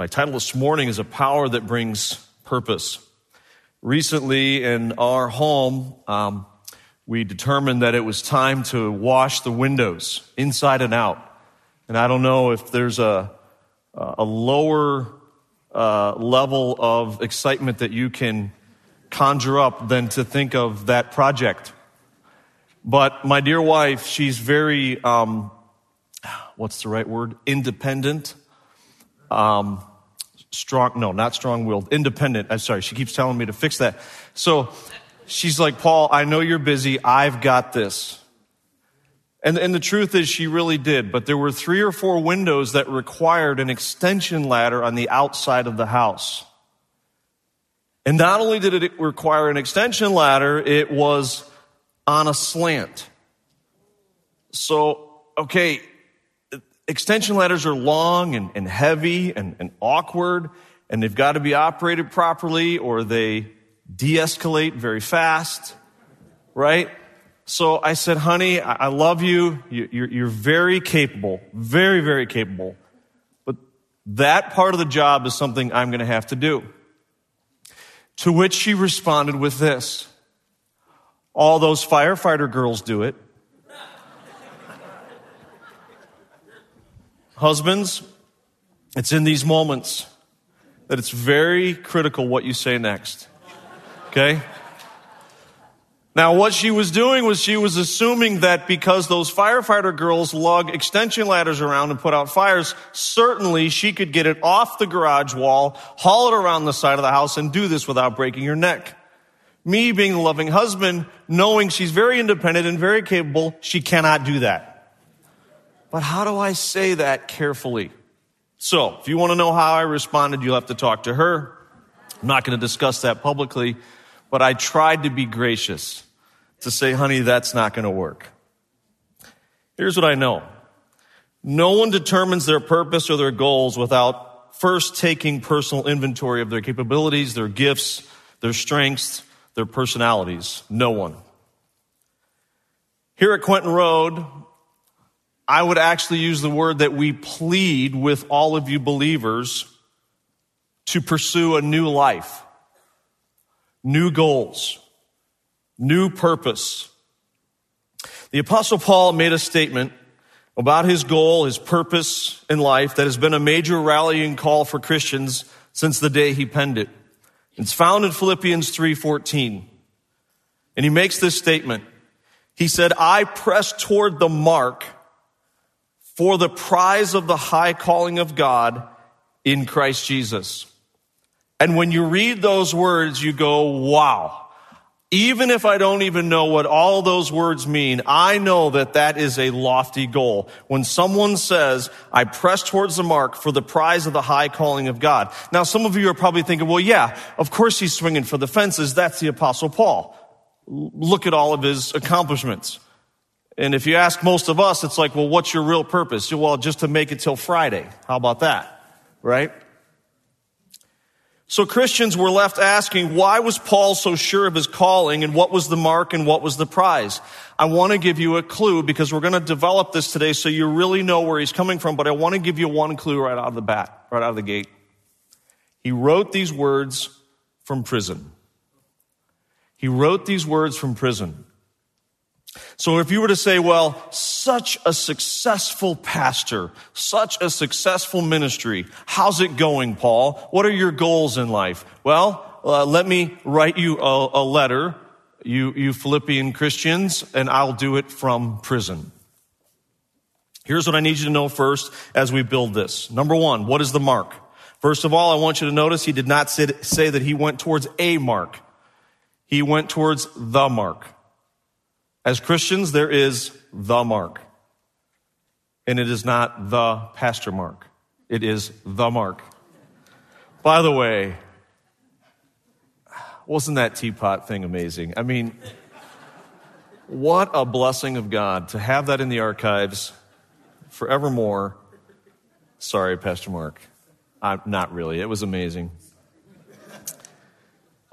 My title this morning is A Power That Brings Purpose. Recently in our home, we determined that it was time to wash the windows inside and out. And I don't know if there's a lower level of excitement that you can conjure up than to think of that project. But my dear wife, she's very, what's the right word? Independent. Independent. I'm sorry. She keeps telling me to fix that. So she's like, Paul, I know you're busy. I've got this. And the truth is she really did, but there were 3 or 4 windows that required an extension ladder on the outside of the house. And not only did it require an extension ladder, it was on a slant. So, okay, extension ladders are long and heavy and awkward, and they've got to be operated properly or they de-escalate very fast, right? So I said, honey, I love you. You're very capable, very, very capable. But that part of the job is something I'm going to have to do. To which she responded with this. All those firefighter girls do it. Husbands, it's in these moments that it's very critical what you say next. Okay? Now, what she was doing was she was assuming that because those firefighter girls lug extension ladders around and put out fires, certainly she could get it off the garage wall, haul it around the side of the house, and do this without breaking her neck. Me, being a loving husband, knowing she's very independent and very capable, she cannot do that. But how do I say that carefully? So, if you want to know how I responded, you'll have to talk to her. I'm not going to discuss that publicly. But I tried to be gracious to say, honey, that's not going to work. Here's what I know. No one determines their purpose or their goals without first taking personal inventory of their capabilities, their gifts, their strengths, their personalities. No one. Here at Quentin Road, I would actually use the word that we plead with all of you believers to pursue a new life. New goals, new purpose. The Apostle Paul made a statement about his goal, his purpose in life that has been a major rallying call for Christians since the day he penned it. It's found in Philippians 3:14. And he makes this statement. He said, I press toward the mark for the prize of the high calling of God in Christ Jesus. And when you read those words, you go, wow, even if I don't even know what all those words mean, I know that that is a lofty goal. When someone says, I press towards the mark for the prize of the high calling of God. Now, some of you are probably thinking, well, yeah, of course he's swinging for the fences. That's the Apostle Paul. Look at all of his accomplishments. And if you ask most of us, it's like, well, what's your real purpose? Well, just to make it till Friday. How about that? Right? So Christians were left asking, why was Paul so sure of his calling and what was the mark and what was the prize? I want to give you a clue because we're going to develop this today so you really know where he's coming from, but I want to give you one clue right out of the gate. He wrote these words from prison. He wrote these words from prison. So if you were to say, well, such a successful pastor, such a successful ministry, how's it going, Paul? What are your goals in life? Well, let me write you a letter, you Philippian Christians, and I'll do it from prison. Here's what I need you to know first as we build this. Number one, what is the mark? First of all, I want you to notice he did not say that he went towards a mark. He went towards the mark. As Christians, there is the mark, and it is not the pastor mark. It is the mark. By the way, wasn't that teapot thing amazing? I mean, what a blessing of God to have that in the archives forevermore. Sorry, Pastor Mark. Not really. It was amazing.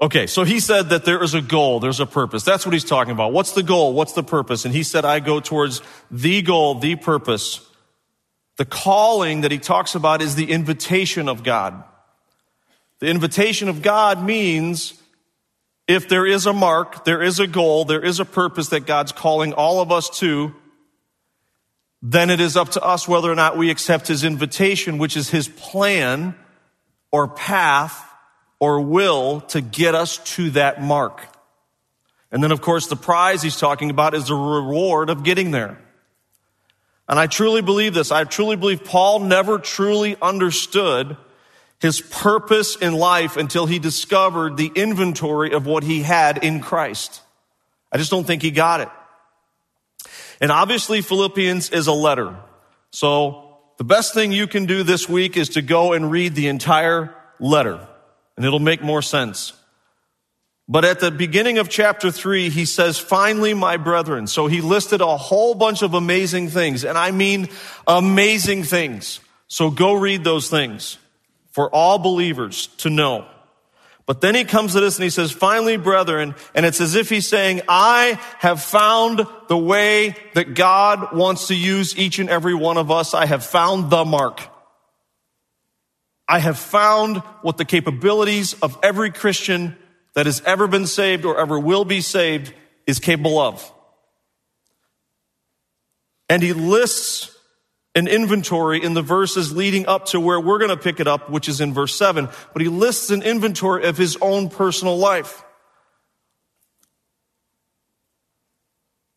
Okay, so he said that there is a goal, there's a purpose. That's what he's talking about. What's the goal? What's the purpose? And he said, I go towards the goal, the purpose The calling that he talks about is the invitation of God. The invitation of God means if there is a mark, there is a goal, there is a purpose that God's calling all of us to, then it is up to us whether or not we accept his invitation, which is his plan or path or will to get us to that mark. And then, of course, the prize he's talking about is the reward of getting there. And I truly believe this. I truly believe Paul never truly understood his purpose in life until he discovered the inventory of what he had in Christ. I just don't think he got it. And obviously, Philippians is a letter. So the best thing you can do this week is to go and read the entire letter, and it'll make more sense. But at the beginning of chapter 3, he says, finally, my brethren. So he listed a whole bunch of amazing things, and I mean amazing things. So go read those things for all believers to know. But then he comes to this and he says, finally, brethren, and it's as if he's saying, I have found the way that God wants to use each and every one of us. I have found the mark. I have found what the capabilities of every Christian that has ever been saved or ever will be saved is capable of. And he lists an inventory in the verses leading up to where we're going to pick it up, which is in verse 7. But he lists an inventory of his own personal life.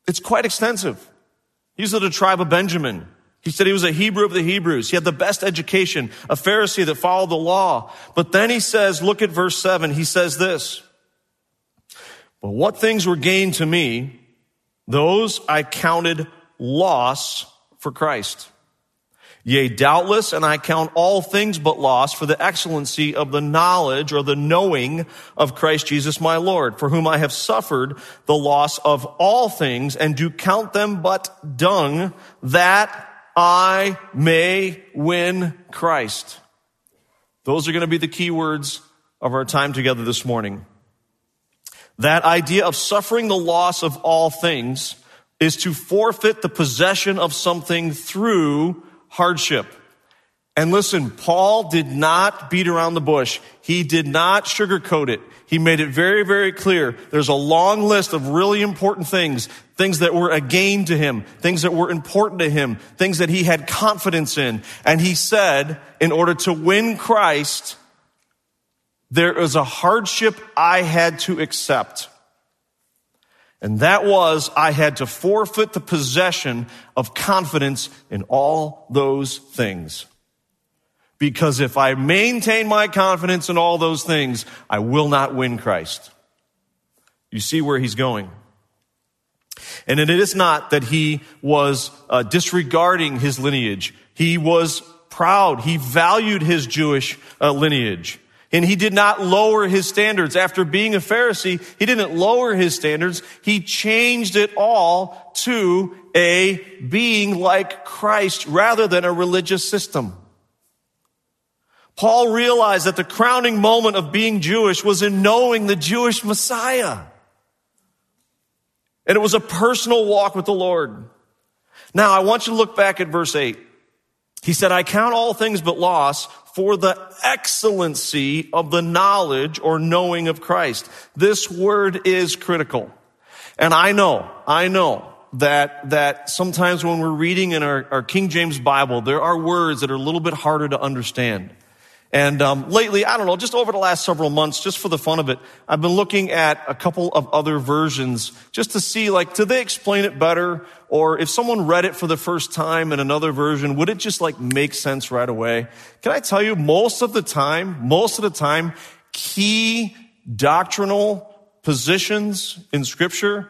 It's quite extensive. He's of the tribe of Benjamin. He said he was a Hebrew of the Hebrews. He had the best education, a Pharisee that followed the law. But then he says, look at verse 7. He says this, but what things were gained to me, those I counted loss for Christ. Yea, doubtless, and I count all things but loss for the excellency of the knowledge or the knowing of Christ Jesus my Lord, for whom I have suffered the loss of all things and do count them but dung, that I may win Christ. Those are going to be the key words of our time together this morning. That idea of suffering the loss of all things is to forfeit the possession of something through hardship. And listen, Paul did not beat around the bush. He did not sugarcoat it. He made it very, very clear. There's a long list of really important things that were a gain to him, things that were important to him, things that he had confidence in. And he said, in order to win Christ, there is a hardship I had to accept. And that was, I had to forfeit the possession of confidence in all those things. Because if I maintain my confidence in all those things, I will not win Christ. You see where he's going. And it is not that he was disregarding his lineage. He was proud. He valued his Jewish lineage. And he did not lower his standards. After being a Pharisee, he didn't lower his standards. He changed it all to a being like Christ rather than a religious system. Paul realized that the crowning moment of being Jewish was in knowing the Jewish Messiah. And it was a personal walk with the Lord. Now, I want you to look back at verse 8. He said, I count all things but loss for the excellency of the knowledge or knowing of Christ. This word is critical. And I know that sometimes when we're reading in our King James Bible, there are words that are a little bit harder to understand. And lately, I don't know, just over the last several months, just for the fun of it, I've been looking at a couple of other versions just to see, like, do they explain it better? Or if someone read it for the first time in another version, would it just, like, make sense right away? Can I tell you, most of the time, key doctrinal positions in Scripture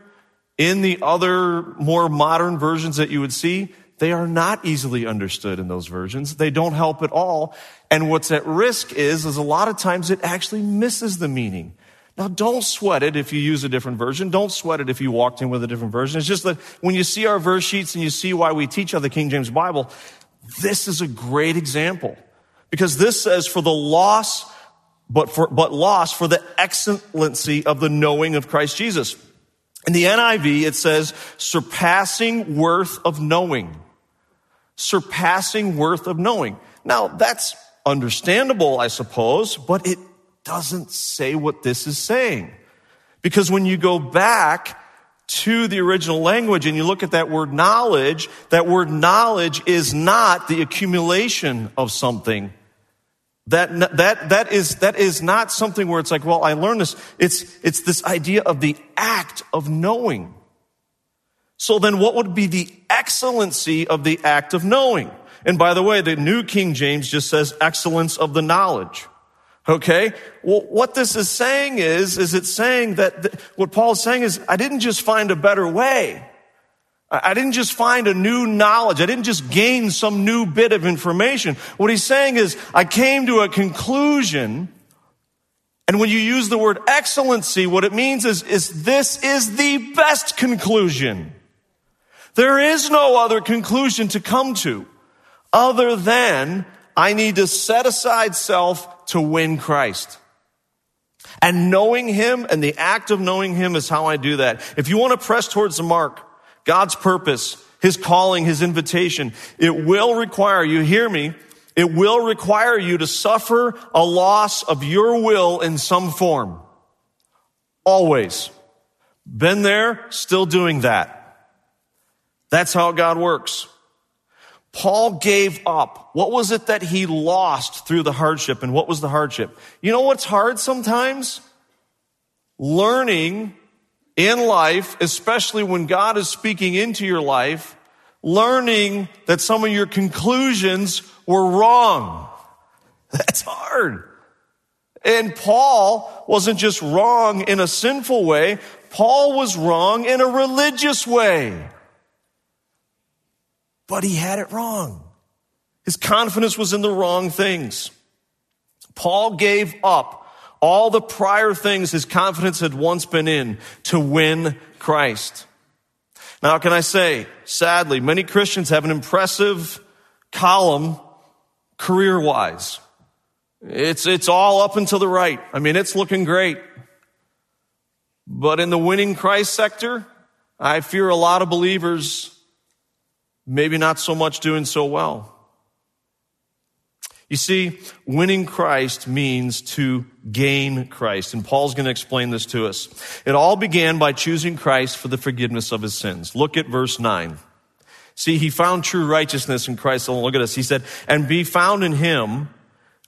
in the other more modern versions that you would see, they are not easily understood in those versions. They don't help at all. And what's at risk is a lot of times it actually misses the meaning. Now, don't sweat it if you use a different version. Don't sweat it if you walked in with a different version. It's just that when you see our verse sheets and you see why we teach out the King James Bible, this is a great example. Because this says, for the loss, but loss for the excellency of the knowing of Christ Jesus. In the NIV, it says, surpassing worth of knowing. surpassing worth of knowing. Now, that's understandable, I suppose, but it doesn't say what this is saying. Because when you go back to the original language and you look at that word knowledge is not the accumulation of something. That is not something where it's like, well, I learned this. It's this idea of the act of knowing. So then what would be the excellency of the act of knowing? And by the way, the New King James just says excellence of the knowledge. Okay? Well, what this is saying is it's saying that what Paul is saying is, I didn't just find a better way. I didn't just find a new knowledge. I didn't just gain some new bit of information. What he's saying is, I came to a conclusion. And when you use the word excellency, what it means is this is the best conclusion. There is no other conclusion to come to other than I need to set aside self to win Christ. And knowing him and the act of knowing him is how I do that. If you want to press towards the mark, God's purpose, his calling, his invitation, it will require you, hear me, it will require you to suffer a loss of your will in some form. Always. Been there, still doing that. That's how God works. Paul gave up. What was it that he lost through the hardship? And what was the hardship? You know what's hard sometimes? Learning in life, especially when God is speaking into your life, learning that some of your conclusions were wrong. That's hard. And Paul wasn't just wrong in a sinful way. Paul was wrong in a religious way. But he had it wrong. His confidence was in the wrong things. Paul gave up all the prior things his confidence had once been in to win Christ. Now, can I say, sadly, many Christians have an impressive column career-wise. It's all up and to the right. I mean, it's looking great. But in the winning Christ sector, I fear a lot of believers maybe not so much doing so well. You see, winning Christ means to gain Christ. And Paul's going to explain this to us. It all began by choosing Christ for the forgiveness of his sins. Look at verse 9. See, he found true righteousness in Christ alone. Look at this. He said, and be found in him,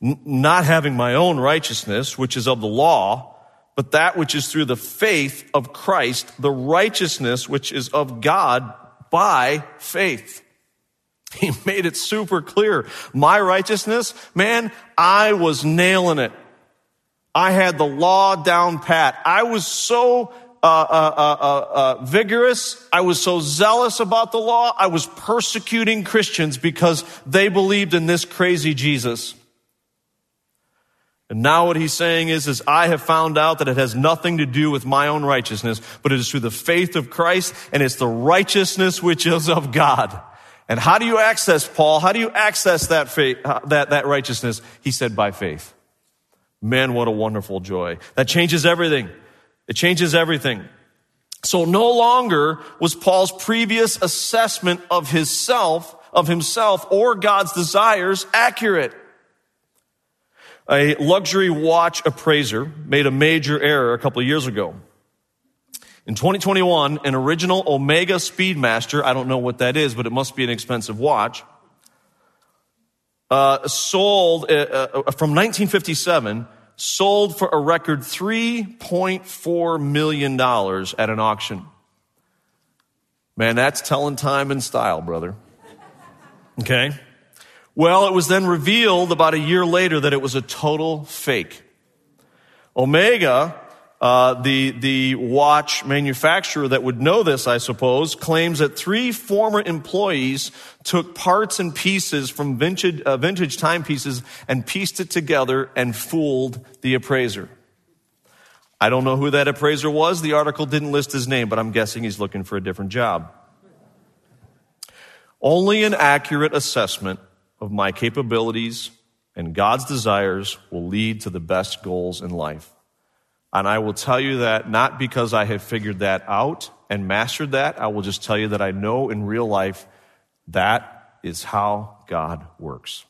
not having my own righteousness, which is of the law, but that which is through the faith of Christ, the righteousness which is of God by faith. He made it super clear. My righteousness, man, I was nailing it. I had the law down pat. I was so vigorous. I was so zealous about the law. I was persecuting Christians because they believed in this crazy Jesus. And now what he's saying is I have found out that it has nothing to do with my own righteousness, but it is through the faith of Christ, and it's the righteousness which is of God. And how do you access, Paul? How do you access that faith, that righteousness? He said, by faith. Man, what a wonderful joy. That changes everything. It changes everything. So no longer was Paul's previous assessment of himself or God's desires accurate. A luxury watch appraiser made a major error a couple of years ago. In 2021, an original Omega Speedmaster, I don't know what that is, but it must be an expensive watch, sold from 1957, sold for a record $3.4 million at an auction. Man, that's telling time and style, brother. Okay? Well, it was then revealed about a year later that it was a total fake. Omega, the watch manufacturer that would know this, I suppose, claims that three former employees took parts and pieces from vintage timepieces and pieced it together and fooled the appraiser. I don't know who that appraiser was. The article didn't list his name, but I'm guessing he's looking for a different job. Only an accurate assessment of my capabilities and God's desires will lead to the best goals in life. And I will tell you that not because I have figured that out and mastered that. I will just tell you that I know in real life that is how God works.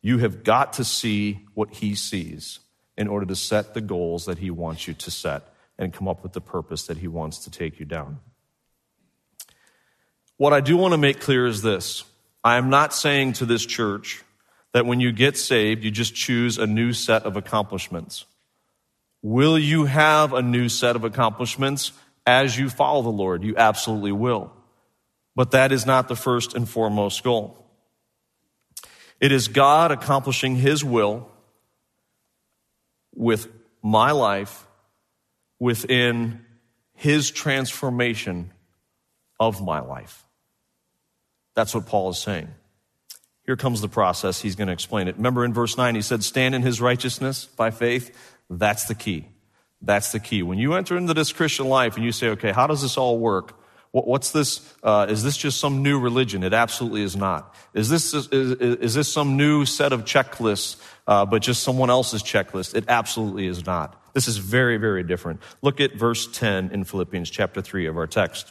You have got to see what he sees in order to set the goals that he wants you to set and come up with the purpose that he wants to take you down. What I do want to make clear is this. I am not saying to this church that when you get saved, you just choose a new set of accomplishments. Will you have a new set of accomplishments as you follow the Lord? You absolutely will. But that is not the first and foremost goal. It is God accomplishing his will with my life within his transformation of my life. That's what Paul is saying. Here comes the process. He's going to explain it. Remember in verse 9, he said, stand in his righteousness by faith. That's the key. That's the key. When you enter into this Christian life and you say, okay, how does this all work? What's this? Is this just some new religion? It absolutely is not. Is this some new set of checklists, but just someone else's checklist? It absolutely is not. This is very, very different. Look at verse 10 in Philippians chapter 3 of our text.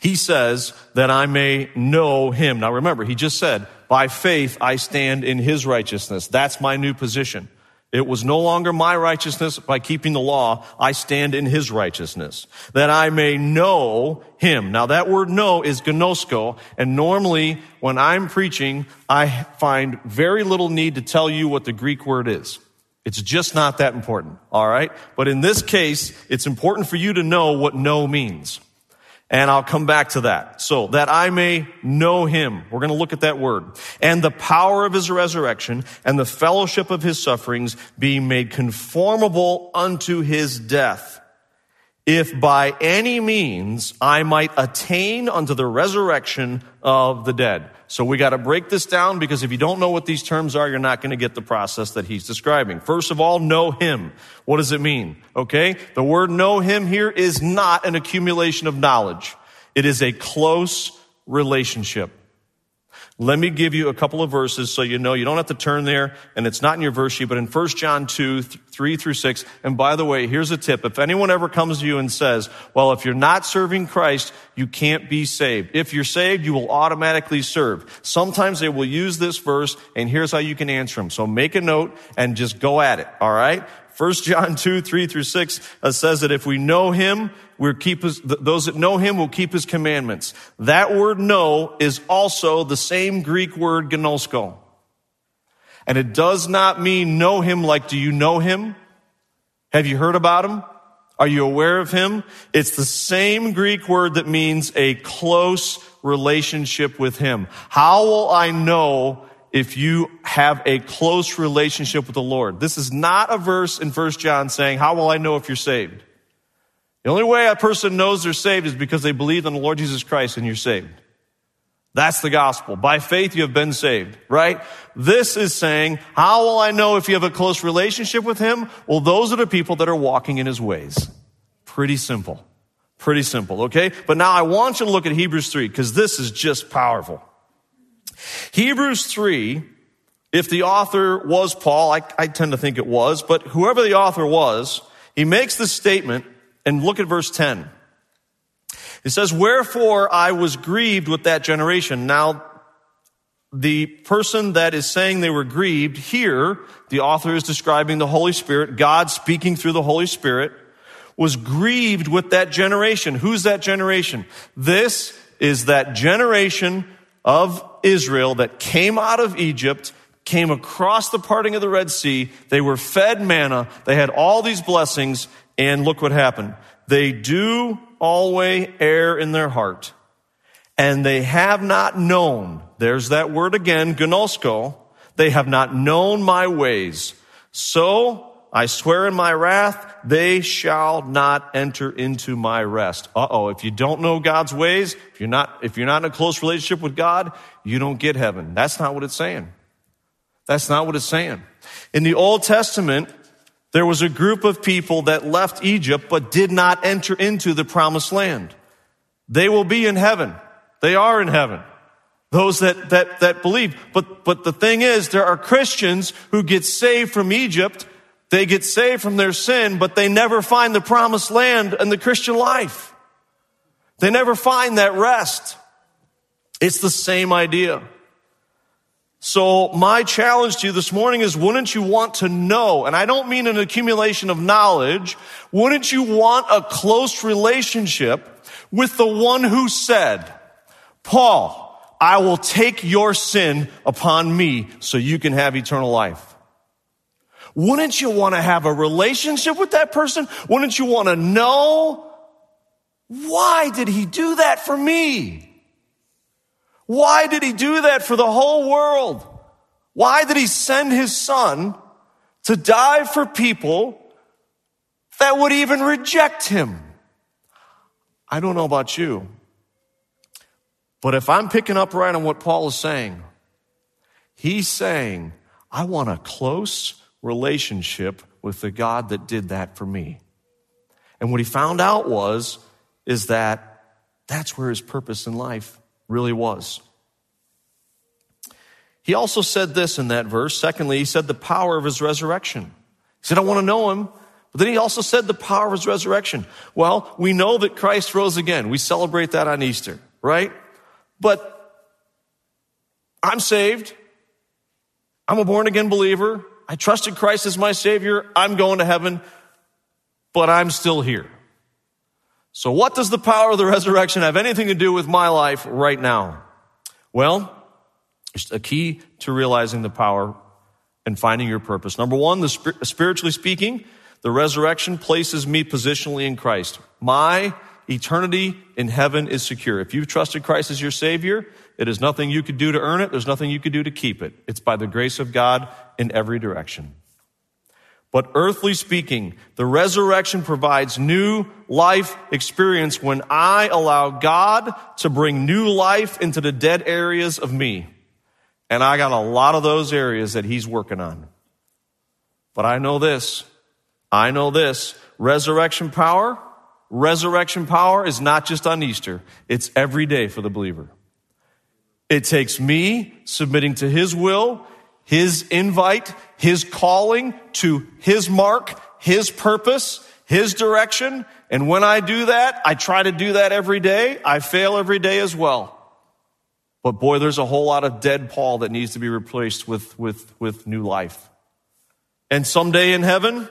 He says that I may know him. Now remember, he just said, by faith I stand in his righteousness. That's my new position. It was no longer my righteousness by keeping the law. I stand in his righteousness, that I may know him. Now that word know is gnosko, and normally when I'm preaching, I find very little need to tell you what the Greek word is. It's just not that important, all right? But in this case, it's important for you to know what know means. And I'll come back to that. So that I may know him. We're going to look at that word. And the power of his resurrection and the fellowship of his sufferings, being made conformable unto his death. If by any means I might attain unto the resurrection of the dead. So we got to break this down, because if you don't know what these terms are, you're not going to get the process that he's describing. First of all, know him. What does it mean? Okay. The word know him here is not an accumulation of knowledge. It is a close relationship. Let me give you a couple of verses so you know. You don't have to turn there, and it's not in your verse sheet, but in 1 John 2, 3 through 6. And by the way, here's a tip. If anyone ever comes to you and says, well, if you're not serving Christ, you can't be saved. If you're saved, you will automatically serve. Sometimes they will use this verse, and here's how you can answer them. So make a note and just go at it, all right? 1 John 2, 3 through 6 says that if we know him, we'll keep his, those that know him will keep his commandments. That word know is also the same Greek word gnosko. And it does not mean know him like, do you know him? Have you heard about him? Are you aware of him? It's the same Greek word that means a close relationship with him. How will I know if you have a close relationship with the Lord? This is not a verse in 1 John saying, how will I know if you're saved? The only way a person knows they're saved is because they believe on the Lord Jesus Christ and you're saved. That's the gospel. By faith, you have been saved, right? This is saying, how will I know if you have a close relationship with him? Well, those are the people that are walking in his ways. Pretty simple. Pretty simple, okay? But now I want you to look at Hebrews 3, because this is just powerful. Hebrews 3, if the author was Paul, I tend to think it was, but whoever the author was, he makes this statement, and look at verse 10. It says, wherefore I was grieved with that generation. Now, the person that is saying they were grieved here, the author is describing the Holy Spirit, God speaking through the Holy Spirit, was grieved with that generation. Who's that generation? This is that generation of Israel that came out of Egypt, came across the parting of the Red Sea. They were fed manna. They had all these blessings. And look what happened. They do always err in their heart, and they have not known. There's that word again, gnosko. They have not known my ways. So I swear in my wrath, they shall not enter into my rest. Uh-oh, if you don't know God's ways, if you're not in a close relationship with God, you don't get heaven. That's not what it's saying. That's not what it's saying. In the Old Testament, there was a group of people that left Egypt but did not enter into the promised land. They will be in heaven. They are in heaven. Those that believe. But the thing is, there are Christians who get saved from Egypt. They get saved from their sin, but they never find the promised land in the Christian life. They never find that rest. It's the same idea. So my challenge to you this morning is, wouldn't you want to know? And I don't mean an accumulation of knowledge. Wouldn't you want a close relationship with the one who said, Paul, I will take your sin upon me so you can have eternal life? Wouldn't you want to have a relationship with that person? Wouldn't you want to know, why did he do that for me? Why did he do that for the whole world? Why did he send his son to die for people that would even reject him? I don't know about you, but if I'm picking up right on what Paul is saying, he's saying, I want a close relationship with the God that did that for me. And what he found out is that that's where his purpose in life really was. He also said this in that verse. Secondly, he said the power of his resurrection. He said, I want to know him. But then he also said the power of his resurrection. Well, we know that Christ rose again. We celebrate that on Easter, right? But I'm saved. I'm a born-again believer. I trusted Christ as my Savior. I'm going to heaven, but I'm still here. So what does the power of the resurrection have anything to do with my life right now? Well, it's a key to realizing the power and finding your purpose. Number one, spiritually speaking, the resurrection places me positionally in Christ. My eternity in heaven is secure. If you've trusted Christ as your Savior, it is nothing you could do to earn it. There's nothing you could do to keep it. It's by the grace of God in every direction. But earthly speaking, the resurrection provides new life experience when I allow God to bring new life into the dead areas of me. And I got a lot of those areas that he's working on. But I know this. Resurrection power is not just on Easter. It's every day for the believer. It takes me submitting to his will, his invite, his calling to his mark, his purpose, his direction. And when I do that, I try to do that every day. I fail every day as well. But boy, there's a whole lot of dead Paul that needs to be replaced with new life. And someday in heaven,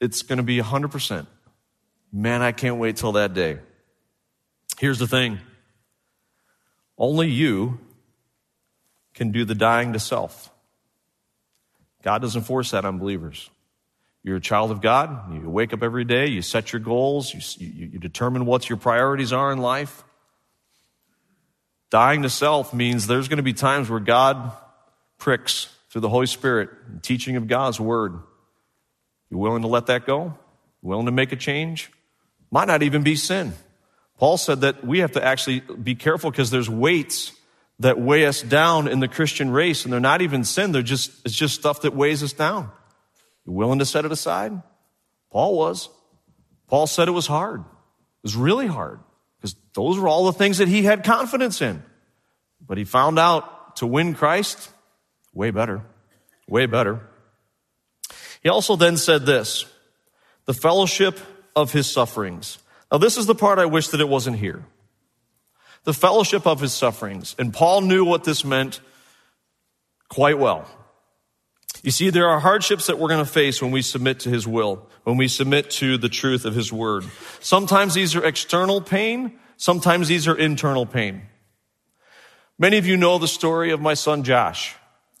it's going to be 100%. Man, I can't wait till that day. Here's the thing. Only you can do the dying to self. God doesn't force that on believers. You're a child of God. You wake up every day. You set your goals. You determine what your priorities are in life. Dying to self means there's going to be times where God pricks through the Holy Spirit and teaching of God's word. You're willing to let that go? Willing to make a change? Might not even be sin. Paul said that we have to actually be careful because there's weights that weigh us down in the Christian race, and they're not even sin, it's just stuff that weighs us down. You willing to set it aside? Paul was. Paul said it was hard. It was really hard, because those were all the things that he had confidence in. But he found out to win Christ, way better. He also then said this, the fellowship of his sufferings. Now this is the part I wish that it wasn't here. The fellowship of his sufferings. And Paul knew what this meant quite well. You see, there are hardships that we're going to face when we submit to his will, when we submit to the truth of his word. Sometimes these are external pain. Sometimes these are internal pain. Many of you know the story of my son Josh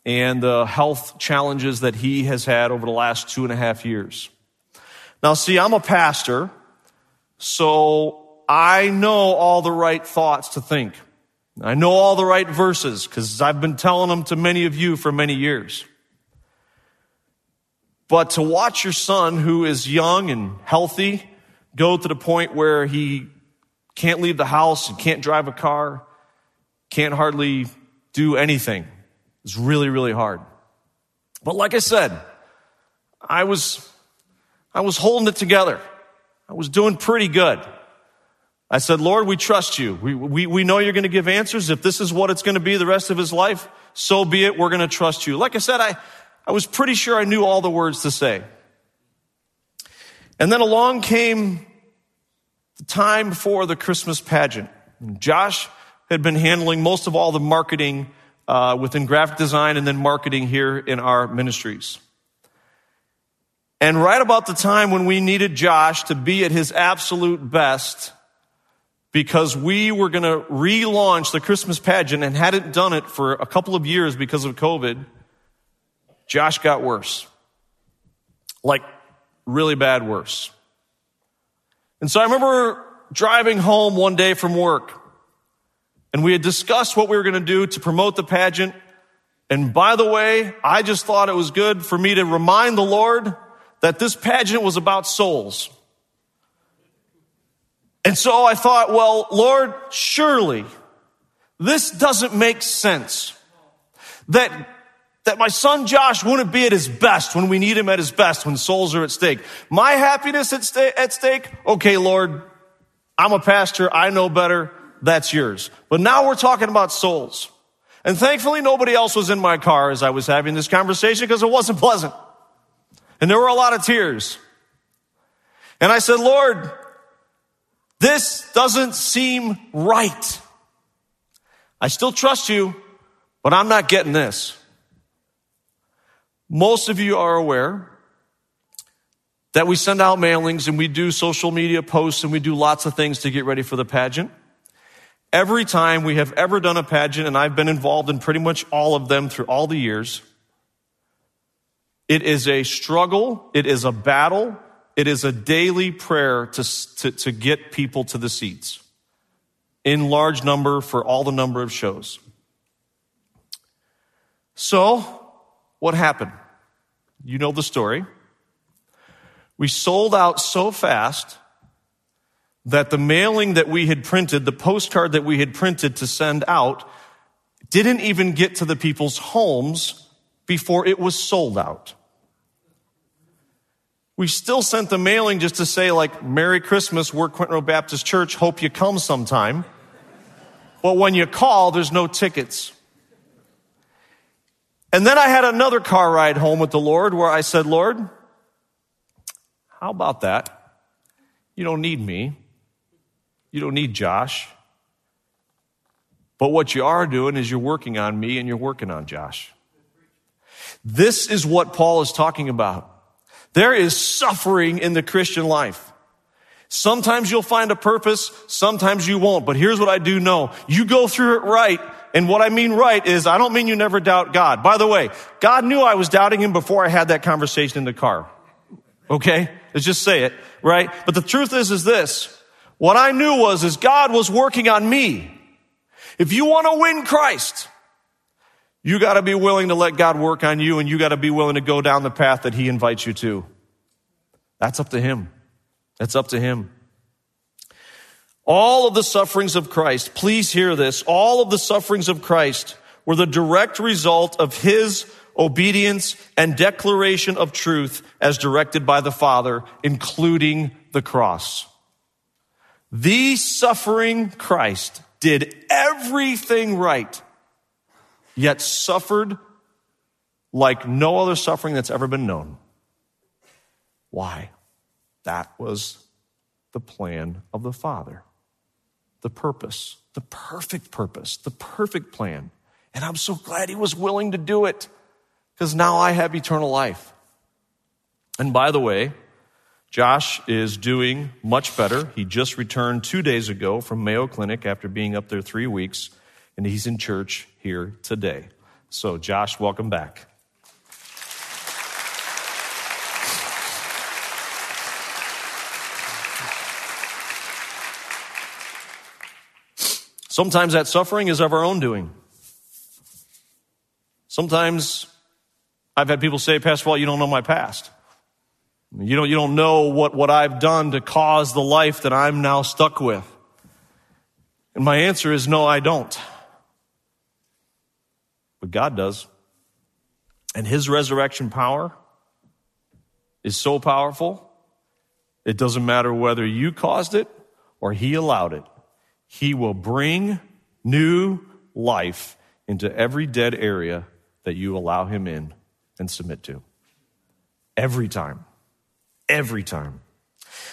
and the health challenges that he has had over the last 2.5 years. Now, see, I'm a pastor, so I know all the right thoughts to think. I know all the right verses because I've been telling them to many of you for many years. But to watch your son, who is young and healthy, go to the point where he can't leave the house and can't drive a car, can't hardly do anything, it's really, really hard. But like I said, I was holding it together. I was doing pretty good. I said, Lord, we trust you. We know you're going to give answers. If this is what it's going to be the rest of his life, so be it. We're going to trust you. Like I said, I was pretty sure I knew all the words to say. And then along came the time for the Christmas pageant. And Josh had been handling most of all the marketing within graphic design and then marketing here in our ministries. And right about the time when we needed Josh to be at his absolute best, because we were going to relaunch the Christmas pageant and hadn't done it for a couple of years because of COVID, Josh got worse. Like, really bad worse. And so I remember driving home one day from work, and we had discussed what we were going to do to promote the pageant. And by the way, I just thought it was good for me to remind the Lord that this pageant was about souls. And so I thought, well, Lord, surely this doesn't make sense. That my son Josh wouldn't be at his best when we need him at his best, when souls are at stake. My happiness at stake? Okay, Lord, I'm a pastor. I know better. That's yours. But now we're talking about souls. And thankfully, nobody else was in my car as I was having this conversation because it wasn't pleasant. And there were a lot of tears. And I said, Lord, this doesn't seem right. I still trust you, but I'm not getting this. Most of you are aware that we send out mailings and we do social media posts and we do lots of things to get ready for the pageant. Every time we have ever done a pageant, and I've been involved in pretty much all of them through all the years, it is a struggle, it is a battle, it is a daily prayer to get people to the seats in large number for all the number of shows. So, what happened? You know the story. We sold out so fast that the mailing that we had printed, the postcard that we had printed to send out, didn't even get to the people's homes before it was sold out. We still sent the mailing just to say, like, Merry Christmas, we're Quentin Road Baptist Church, hope you come sometime. But when you call, there's no tickets. And then I had another car ride home with the Lord where I said, Lord, how about that? You don't need me. You don't need Josh. But what you are doing is you're working on me and you're working on Josh. This is what Paul is talking about. There is suffering in the Christian life. Sometimes you'll find a purpose, sometimes you won't. But here's what I do know. You go through it right. And what I mean right is I don't mean you never doubt God. By the way, God knew I was doubting him before I had that conversation in the car. Okay? Let's just say it, right? But the truth is this. What I knew was God was working on me. If you want to win Christ, you got to be willing to let God work on you, and you got to be willing to go down the path that he invites you to. That's up to him. That's up to him. All of the sufferings of Christ, please hear this, all of the sufferings of Christ were the direct result of his obedience and declaration of truth as directed by the Father, including the cross. The suffering Christ did everything right, yet suffered like no other suffering that's ever been known. Why? That was the plan of the Father. The purpose, the perfect purpose, the perfect plan. And I'm so glad he was willing to do it because now I have eternal life. And by the way, Josh is doing much better. He just returned 2 days ago from Mayo Clinic after being up there 3 weeks, and he's in church here today. So Josh, welcome back. Sometimes that suffering is of our own doing. Sometimes I've had people say, Pastor Paul, you don't know my past. You don't know what I've done to cause the life that I'm now stuck with. And my answer is, no, I don't. But God does. And his resurrection power is so powerful, it doesn't matter whether you caused it or he allowed it. He will bring new life into every dead area that you allow him in and submit to. Every time. Every time.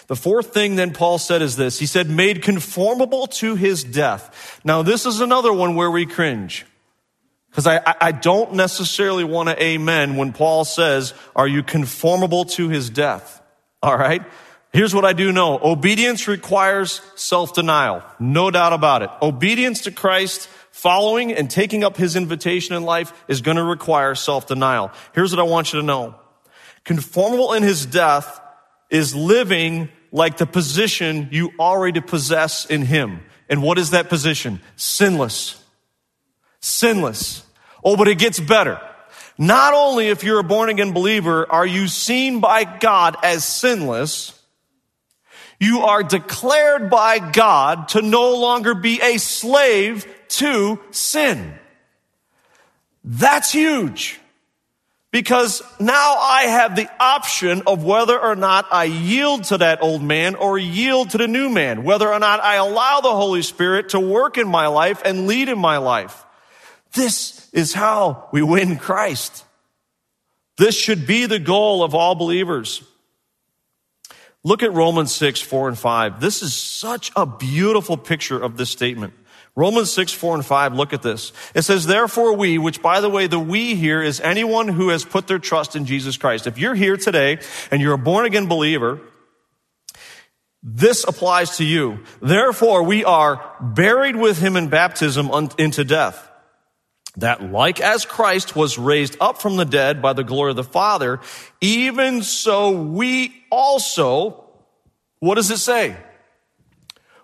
The fourth thing then Paul said is this. He said, made conformable to his death. Now, this is another one where we cringe, because I don't necessarily want to amen when Paul says, are you conformable to his death? All right. Here's what I do know. Obedience requires self-denial. No doubt about it. Obedience to Christ, following and taking up his invitation in life, is going to require self-denial. Here's what I want you to know. Conformable in his death is living like the position you already possess in him. And what is that position? Sinless. Sinless. Oh, but it gets better. Not only, if you're a born-again believer, are you seen by God as sinless, you are declared by God to no longer be a slave to sin. That's huge, because now I have the option of whether or not I yield to that old man or yield to the new man, whether or not I allow the Holy Spirit to work in my life and lead in my life. This is how we win Christ. This should be the goal of all believers. Look at Romans 6, 4, and 5. This is such a beautiful picture of this statement. Romans 6, 4, and 5, look at this. It says, therefore we, which, by the way, the we here is anyone who has put their trust in Jesus Christ. If you're here today and you're a born-again believer, this applies to you. Therefore we are buried with him in baptism into death, that like as Christ was raised up from the dead by the glory of the Father, even so we also, what does it say?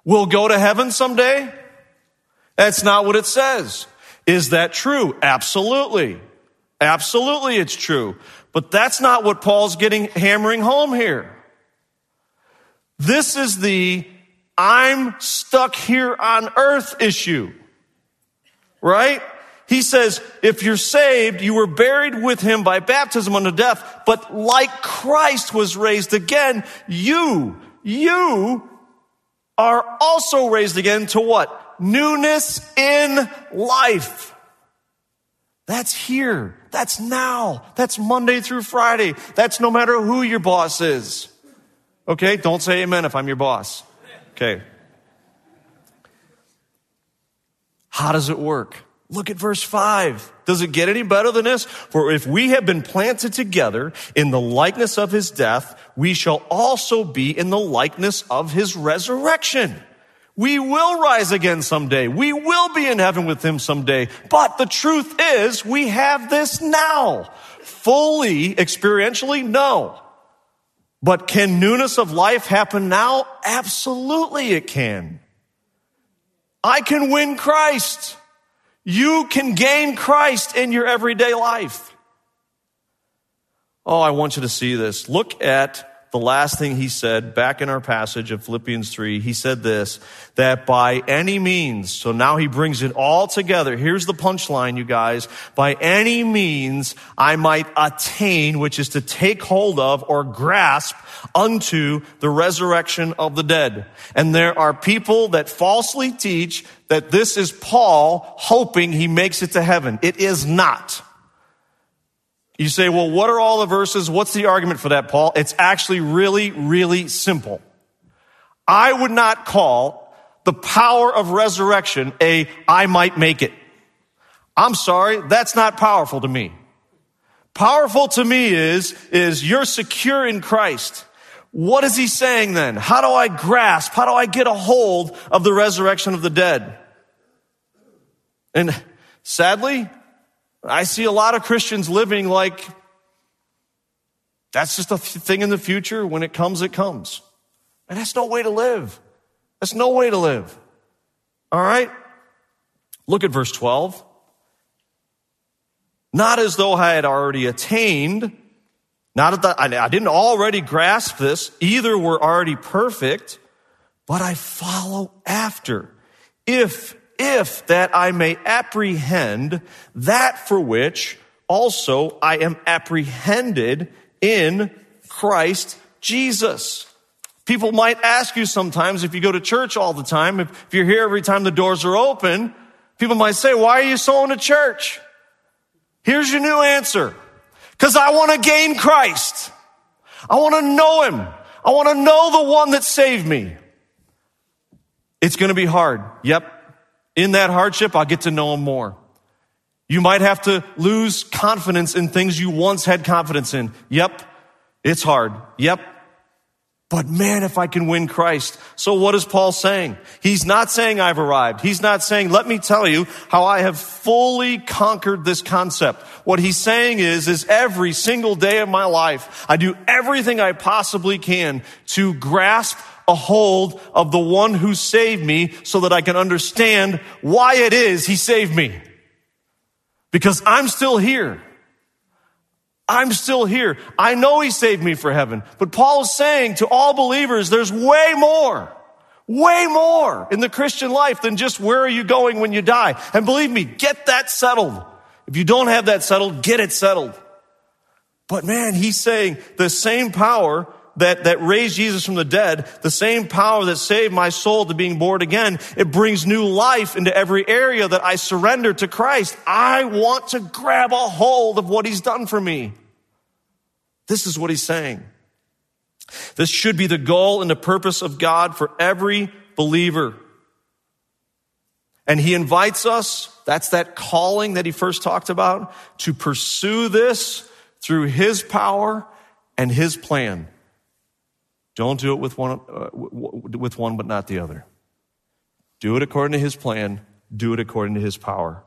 Will go to heaven someday? That's not what it says. Is that true? Absolutely. Absolutely it's true. But that's not what Paul's hammering home here. This is the I'm stuck here on earth issue, right? He says, if you're saved, you were buried with him by baptism unto death, but like Christ was raised again, you are also raised again to what? Newness in life. That's here. That's now. That's Monday through Friday. That's no matter who your boss is. Okay? Don't say amen if I'm your boss. Okay. How does it work? Look at verse 5. Does it get any better than this? For if we have been planted together in the likeness of his death, we shall also be in the likeness of his resurrection. We will rise again someday. We will be in heaven with him someday. But the truth is, we have this now. Fully, experientially, no. But can newness of life happen now? Absolutely it can. I can win Christ. You can gain Christ in your everyday life. Oh, I want you to see this. Look at the last thing he said back in our passage of Philippians 3. He said this, that by any means, so now he brings it all together. Here's the punchline, you guys. By any means, I might attain, which is to take hold of or grasp unto the resurrection of the dead. And there are people that falsely teach that this is Paul hoping he makes it to heaven. It is not. You say, well, what are all the verses? What's the argument for that, Paul? It's actually really, really simple. I would not call the power of resurrection I might make it. I'm sorry, that's not powerful to me. Powerful to me is you're secure in Christ. What is he saying then? How do I grasp? How do I get a hold of the resurrection of the dead? And sadly, I see a lot of Christians living like that's just a thing in the future. When it comes, it comes. And that's no way to live. That's no way to live. All right? Look at verse 12. Not as though I had already attained, not that I didn't already grasp this, either were already perfect, but I follow after, if that I may apprehend that for which also I am apprehended in Christ Jesus. People might ask you sometimes, if you go to church all the time, if you're here every time the doors are open, people might say, why are you so into church? Here's your new answer. Because I want to gain Christ. I want to know him. I want to know the one that saved me. It's going to be hard. Yep. In that hardship, I'll get to know him more. You might have to lose confidence in things you once had confidence in. Yep. It's hard. Yep. But man, if I can win Christ. So what is Paul saying? He's not saying I've arrived. He's not saying, let me tell you how I have fully conquered this concept. What he's saying is every single day of my life, I do everything I possibly can to grasp a hold of the one who saved me so that I can understand why it is he saved me. Because I'm still here. I'm still here. I know he saved me for heaven. But Paul is saying to all believers, there's way more in the Christian life than just where are you going when you die. And believe me, get that settled. If you don't have that settled, get it settled. But man, he's saying the same power that raised Jesus from the dead, the same power that saved my soul to being born again, it brings new life into every area that I surrender to Christ. I want to grab a hold of what he's done for me. This is what he's saying. This should be the goal and the purpose of God for every believer. And he invites us, that's that calling that he first talked about, to pursue this through his power and his plan. Don't do it with one but not the other. Do it according to his plan. Do it according to his power.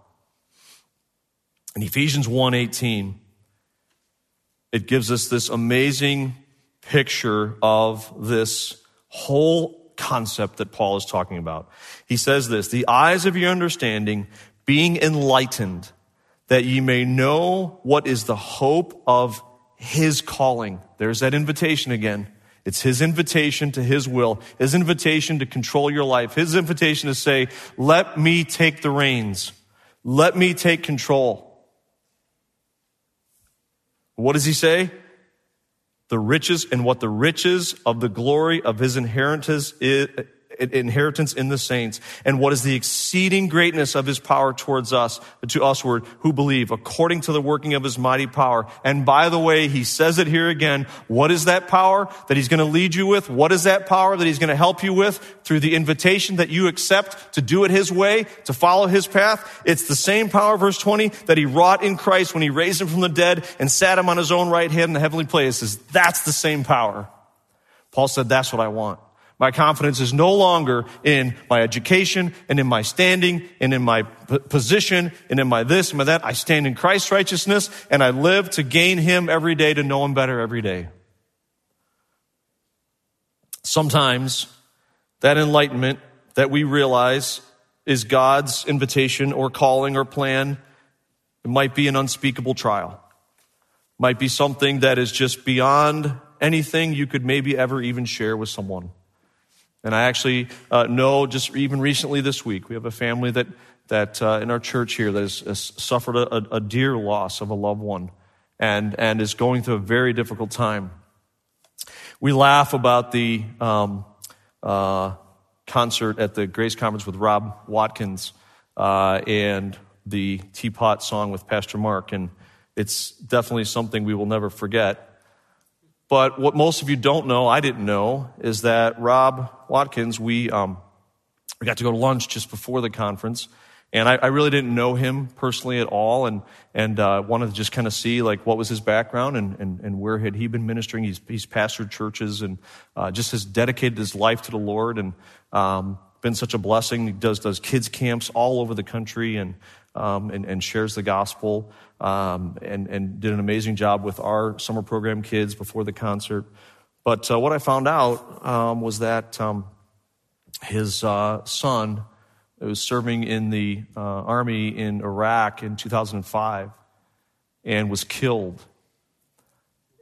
In Ephesians 1:18, it gives us this amazing picture of this whole concept that Paul is talking about. He says this, the eyes of your understanding being enlightened, that ye may know what is the hope of his calling. There's that invitation again. It's his invitation to his will, his invitation to control your life, his invitation to say, let me take the reins. Let me take control. What does he say? The riches and what the riches of the glory of his inheritance in the saints, and what is the exceeding greatness of his power towards us, to usward who believe, according to the working of his mighty power. And by the way, he says it here again. What is that power that he's going to lead you with? What is that power that he's going to help you with through the invitation that you accept to do it his way, to follow his path? It's the same power, verse 20, that he wrought in Christ when he raised him from the dead and sat him on his own right hand in the heavenly places. That's the same power. Paul said, that's what I want. My confidence is no longer in my education and in my standing and in my position and in my this and my that. I stand in Christ's righteousness and I live to gain him every day, to know him better every day. Sometimes that enlightenment that we realize is God's invitation or calling or plan, it might be an unspeakable trial. It might be something that is just beyond anything you could maybe ever even share with someone. And I actually know just even recently this week, we have a family that in our church here that has suffered a dear loss of a loved one and is going through a very difficult time. We laugh about the concert at the Grace Conference with Rob Watkins and the Teapot song with Pastor Mark. And it's definitely something we will never forget. But what most of you don't know, I didn't know, is that Rob Watkins, we got to go to lunch just before the conference, and I really didn't know him personally at all, and wanted to just kind of see like what was his background and where had he been ministering. He's pastored churches and just has dedicated his life to the Lord and been such a blessing. He does kids camps all over the country and shares the gospel. And did an amazing job with our summer program kids before the concert. But what I found out was that his son was serving in the army in Iraq in 2005 and was killed.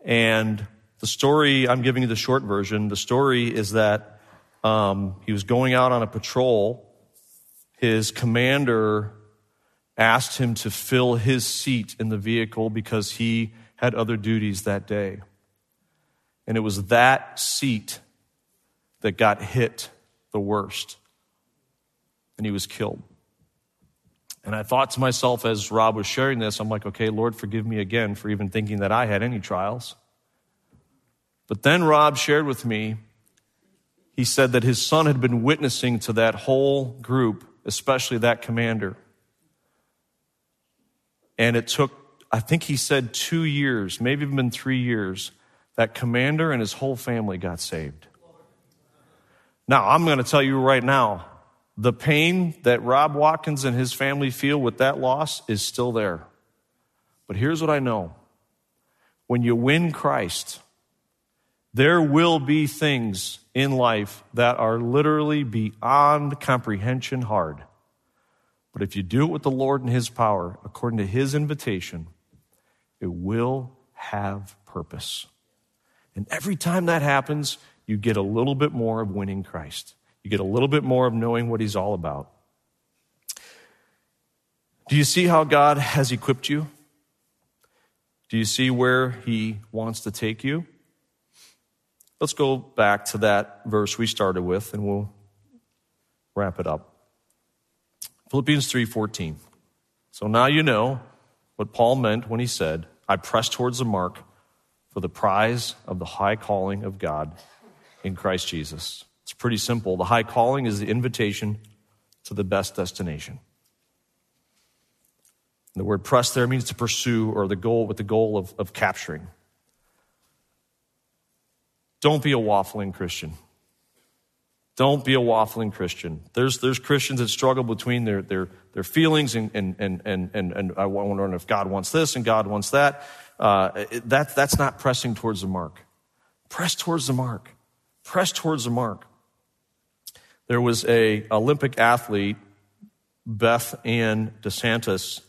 And the story, I'm giving you the short version, the story is that he was going out on a patrol. His commander asked him to fill his seat in the vehicle because he had other duties that day. And it was that seat that got hit the worst. And he was killed. And I thought to myself as Rob was sharing this, I'm like, okay, Lord, forgive me again for even thinking that I had any trials. But then Rob shared with me, he said that his son had been witnessing to that whole group, especially that commander. And it took, I think he said 2 years, maybe even 3 years, that commander and his whole family got saved. Now, I'm going to tell you right now, the pain that Rob Watkins and his family feel with that loss is still there. But here's what I know. When you win Christ, there will be things in life that are literally beyond comprehension hard. But if you do it with the Lord and his power, according to his invitation, it will have purpose. And every time that happens, you get a little bit more of winning Christ. You get a little bit more of knowing what he's all about. Do you see how God has equipped you? Do you see where he wants to take you? Let's go back to that verse we started with, and we'll wrap it up. Philippians 3:14. So now you know what Paul meant when he said, I press towards the mark for the prize of the high calling of God in Christ Jesus. It's pretty simple. The high calling is the invitation to the best destination. And the word press there means to pursue, or the goal, with the goal of capturing. Don't be a waffling Christian. Don't be a waffling Christian. There's Christians that struggle between their feelings and I wonder if God wants this and God wants that. That's not pressing towards the mark. Press towards the mark. Press towards the mark. There was an Olympic athlete, Beth Ann DeSantis,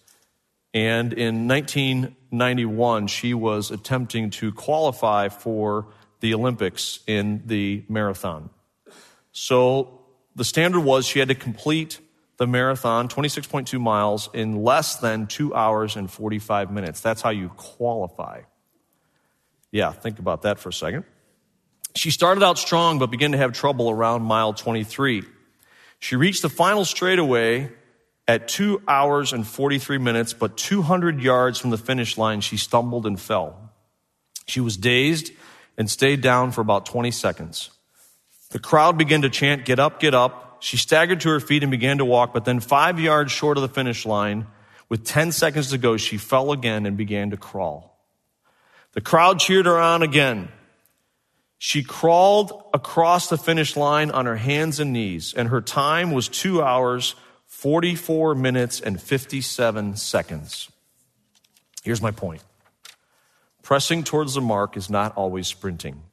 and in 1991, she was attempting to qualify for the Olympics in the marathon. So the standard was she had to complete the marathon, 26.2 miles, in less than 2 hours and 45 minutes. That's how you qualify. Yeah, think about that for a second. She started out strong, but began to have trouble around mile 23. She reached the final straightaway at 2 hours and 43 minutes, but 200 yards from the finish line, she stumbled and fell. She was dazed and stayed down for about 20 seconds. The crowd began to chant, get up, get up. She staggered to her feet and began to walk, but then 5 yards short of the finish line, with 10 seconds to go, she fell again and began to crawl. The crowd cheered her on again. She crawled across the finish line on her hands and knees, and her time was 2 hours, 44 minutes, and 57 seconds. Here's my point. Pressing towards the mark is not always sprinting.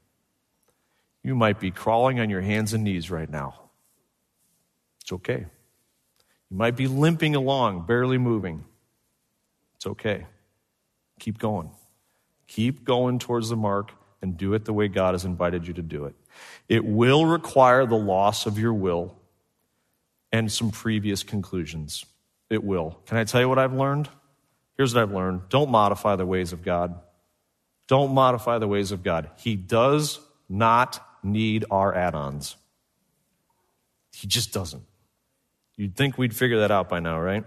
You might be crawling on your hands and knees right now. It's okay. You might be limping along, barely moving. It's okay. Keep going. Keep going towards the mark and do it the way God has invited you to do it. It will require the loss of your will and some previous conclusions. It will. Can I tell you what I've learned? Here's what I've learned. Don't modify the ways of God. Don't modify the ways of God. He does not need our add-ons. He just doesn't. You'd think we'd figure that out by now, right?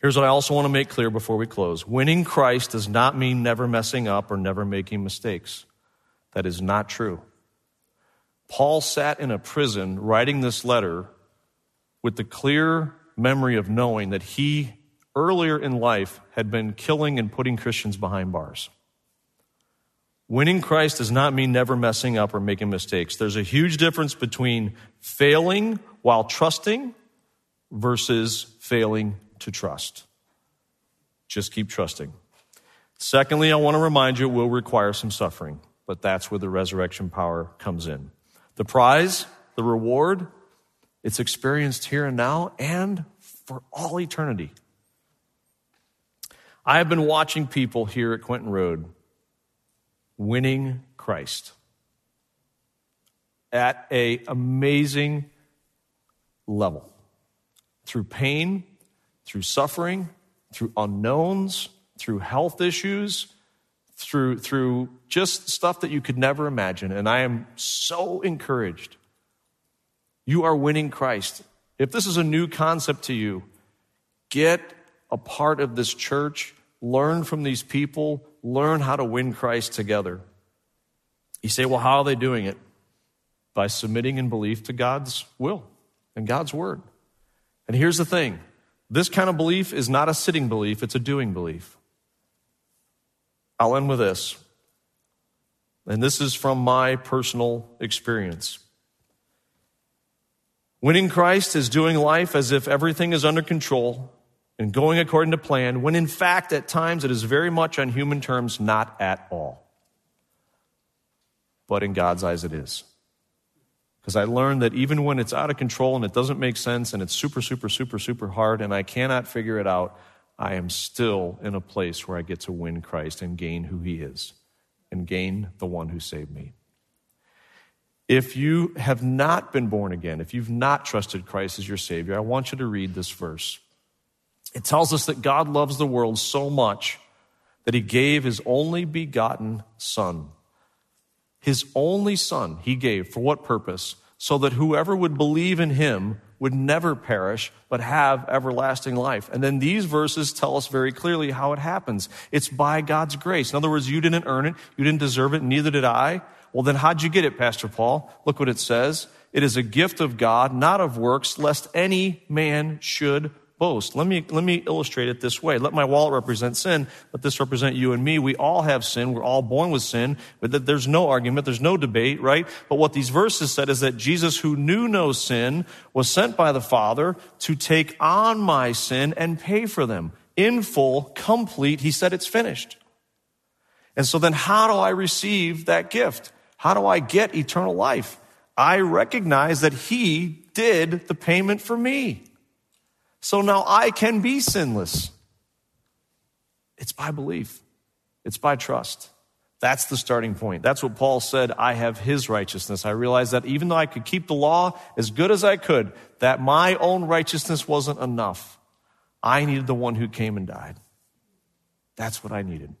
Here's what I also want to make clear before we close. Winning Christ does not mean never messing up or never making mistakes. That is not true. Paul sat in a prison writing this letter with the clear memory of knowing that he earlier in life had been killing and putting Christians behind bars. Winning Christ does not mean never messing up or making mistakes. There's a huge difference between failing while trusting versus failing to trust. Just keep trusting. Secondly, I want to remind you it will require some suffering, but that's where the resurrection power comes in. The prize, the reward, it's experienced here and now and for all eternity. I have been watching people here at Quentin Road winning Christ at an amazing level. Through pain, through suffering, through unknowns, through health issues, through just stuff that you could never imagine. And I am so encouraged. You are winning Christ. If this is a new concept to you, get a part of this church, learn from these people, learn how to win Christ together. You say, well, how are they doing it? By submitting in belief to God's will and God's word. And here's the thing. This kind of belief is not a sitting belief. It's a doing belief. I'll end with this. And this is from my personal experience. Winning Christ is doing life as if everything is under control and going according to plan, when in fact, at times, it is very much on human terms, not at all. But in God's eyes, it is. Because I learned that even when it's out of control and it doesn't make sense and it's super hard and I cannot figure it out, I am still in a place where I get to win Christ and gain who he is and gain the one who saved me. If you have not been born again, if you've not trusted Christ as your Savior, I want you to read this verse. It tells us that God loves the world so much that he gave his only begotten Son. His only Son he gave. For what purpose? So that whoever would believe in him would never perish, but have everlasting life. And then these verses tell us very clearly how it happens. It's by God's grace. In other words, you didn't earn it. You didn't deserve it. Neither did I. Well, then how'd you get it, Pastor Paul? Look what it says. It is a gift of God, not of works, lest any man should boast. Let me illustrate it this way. Let my wallet represent sin. Let this represent you and me. We all have sin. We're all born with sin. But there's no argument. There's no debate, right? But what these verses said is that Jesus, who knew no sin, was sent by the Father to take on my sin and pay for them. In full, complete, he said it's finished. And so then how do I receive that gift? How do I get eternal life? I recognize that he did the payment for me. So now I can be sinless. It's by belief. It's by trust. That's the starting point. That's what Paul said, I have his righteousness. I realized that even though I could keep the law as good as I could, that my own righteousness wasn't enough. I needed the one who came and died. That's what I needed.